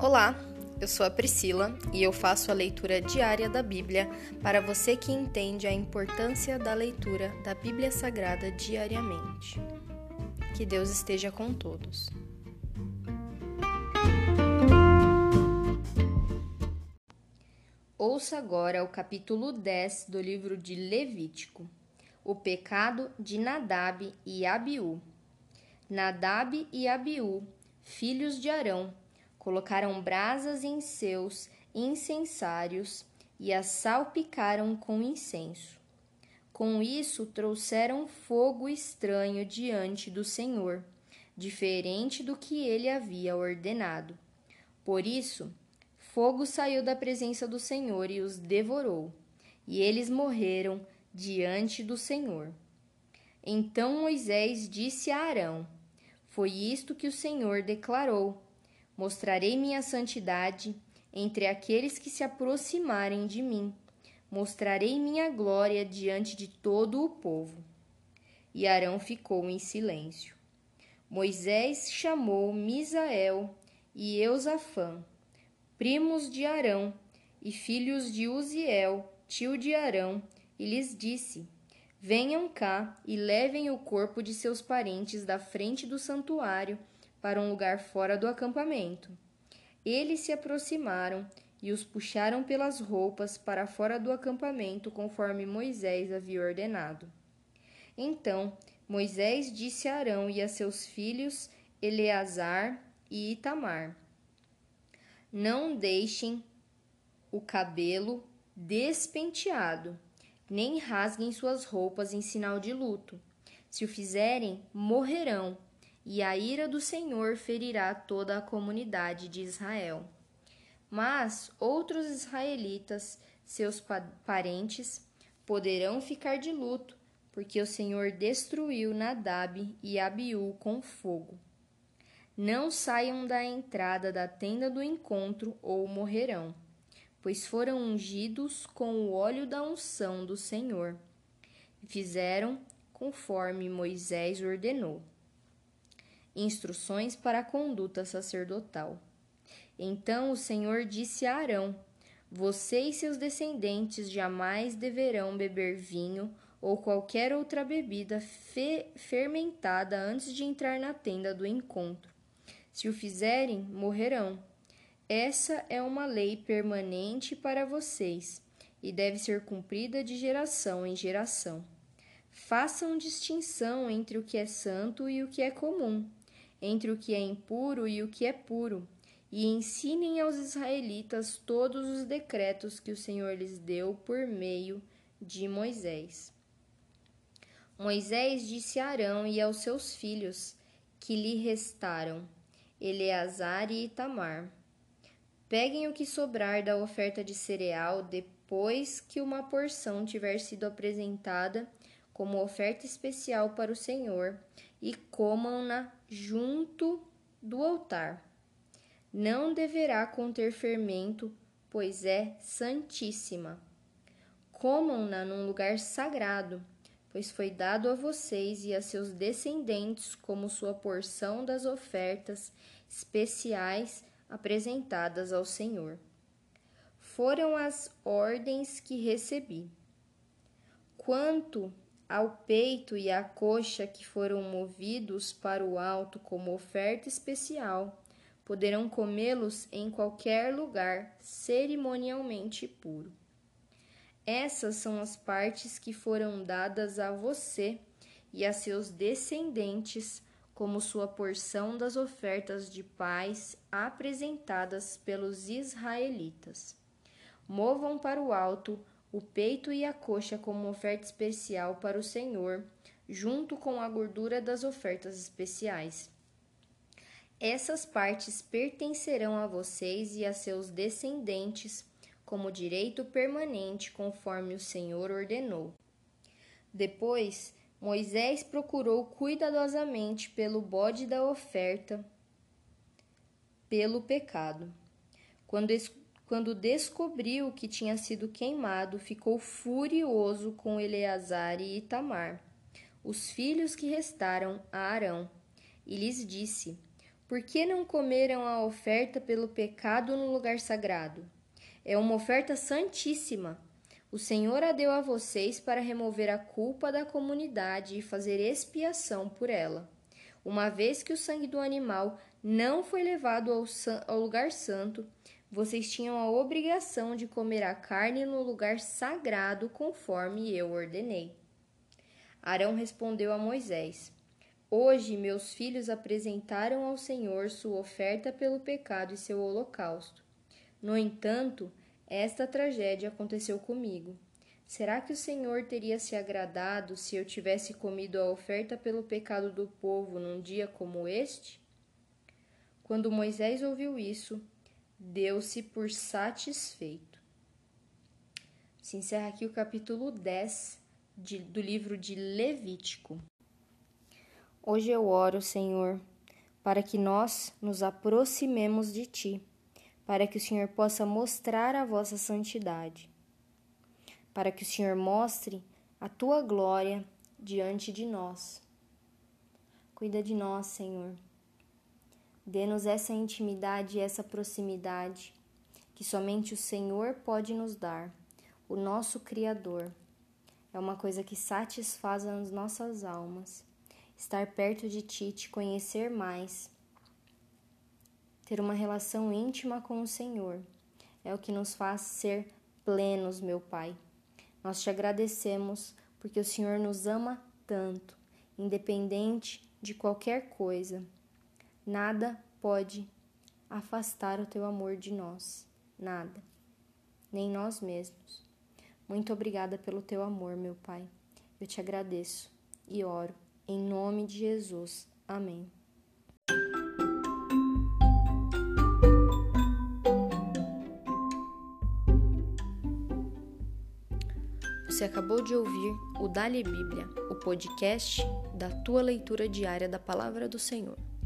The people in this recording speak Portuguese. Olá, eu sou a Priscila e eu faço a leitura diária da Bíblia para você que entende a importância da leitura da Bíblia Sagrada diariamente. Que Deus esteja com todos. Ouça agora o capítulo 10 do livro de Levítico, o pecado de Nadabe e Abiú. Nadabe e Abiú, filhos de Arão, colocaram brasas em seus incensários e as salpicaram com incenso. Com isso, trouxeram fogo estranho diante do Senhor, diferente do que ele havia ordenado. Por isso, fogo saiu da presença do Senhor e os devorou, e eles morreram diante do Senhor. Então Moisés disse a Arão: Foi isto que o Senhor declarou: Mostrarei minha santidade entre aqueles que se aproximarem de mim. Mostrarei minha glória diante de todo o povo. E Arão ficou em silêncio. Moisés chamou Misael e Eusafã, primos de Arão, e filhos de Uziel, tio de Arão, e lhes disse: Venham cá e levem o corpo de seus parentes da frente do santuário para um lugar fora do acampamento. Eles se aproximaram e os puxaram pelas roupas para fora do acampamento, conforme Moisés havia ordenado. Então Moisés disse a Arão e a seus filhos Eleazar e Itamar: Não deixem o cabelo despenteado, nem rasguem suas roupas em sinal de luto. Se o fizerem, morrerão, e a ira do Senhor ferirá toda a comunidade de Israel. Mas outros israelitas, seus parentes, poderão ficar de luto, porque o Senhor destruiu Nadabe e Abiú com fogo. Não saiam da entrada da tenda do encontro ou morrerão, pois foram ungidos com o óleo da unção do Senhor. Fizeram conforme Moisés ordenou. Instruções para a conduta sacerdotal. Então o Senhor disse a Arão: Você e seus descendentes jamais deverão beber vinho ou qualquer outra bebida fermentada antes de entrar na tenda do encontro. Se o fizerem, morrerão. Essa é uma lei permanente para vocês e deve ser cumprida de geração em geração. Façam distinção entre o que é santo e o que é comum, entre o que é impuro e o que é puro, e ensinem aos israelitas todos os decretos que o Senhor lhes deu por meio de Moisés. Moisés disse a Arão e aos seus filhos, que lhe restaram, Eleazar e Itamar: Peguem o que sobrar da oferta de cereal depois que uma porção tiver sido apresentada como oferta especial para o Senhor, e comam-na junto do altar. Não deverá conter fermento, pois é santíssima. Comam-na num lugar sagrado, pois foi dado a vocês e a seus descendentes como sua porção das ofertas especiais apresentadas ao Senhor. Foram as ordens que recebi. Quanto ao peito e à coxa que foram movidos para o alto como oferta especial, poderão comê-los em qualquer lugar cerimonialmente puro. Essas são as partes que foram dadas a você e a seus descendentes como sua porção das ofertas de paz apresentadas pelos israelitas. Movam para o alto o peito e a coxa como oferta especial para o Senhor, junto com a gordura das ofertas especiais. Essas partes pertencerão a vocês e a seus descendentes como direito permanente, conforme o Senhor ordenou. Depois, Moisés procurou cuidadosamente pelo bode da oferta pelo pecado. Quando descobriu que tinha sido queimado, ficou furioso com Eleazar e Itamar, os filhos que restaram a Arão, e lhes disse: Por que não comeram a oferta pelo pecado no lugar sagrado? É uma oferta santíssima. O Senhor a deu a vocês para remover a culpa da comunidade e fazer expiação por ela, uma vez que o sangue do animal não foi levado ao lugar santo. Vocês tinham a obrigação de comer a carne no lugar sagrado, conforme eu ordenei. Arão respondeu a Moisés: Hoje meus filhos apresentaram ao Senhor sua oferta pelo pecado e seu holocausto. No entanto, esta tragédia aconteceu comigo. Será que o Senhor teria se agradado se eu tivesse comido a oferta pelo pecado do povo num dia como este? Quando Moisés ouviu isso, deu-se por satisfeito. Se encerra aqui o capítulo 10 do livro de Levítico. Hoje eu oro, Senhor, para que nós nos aproximemos de Ti, para que o Senhor possa mostrar a vossa santidade, para que o Senhor mostre a Tua glória diante de nós. Cuida de nós, Senhor. Dê-nos essa intimidade e essa proximidade que somente o Senhor pode nos dar, o nosso Criador. É uma coisa que satisfaz as nossas almas. Estar perto de Ti, Te conhecer mais, ter uma relação íntima com o Senhor, é o que nos faz ser plenos, meu Pai. Nós Te agradecemos porque o Senhor nos ama tanto, independente de qualquer coisa. Nada pode afastar o Teu amor de nós, nada, nem nós mesmos. Muito obrigada pelo Teu amor, meu Pai. Eu Te agradeço e oro em nome de Jesus. Amém. Você acabou de ouvir o Dali Bíblia, o podcast da tua leitura diária da Palavra do Senhor.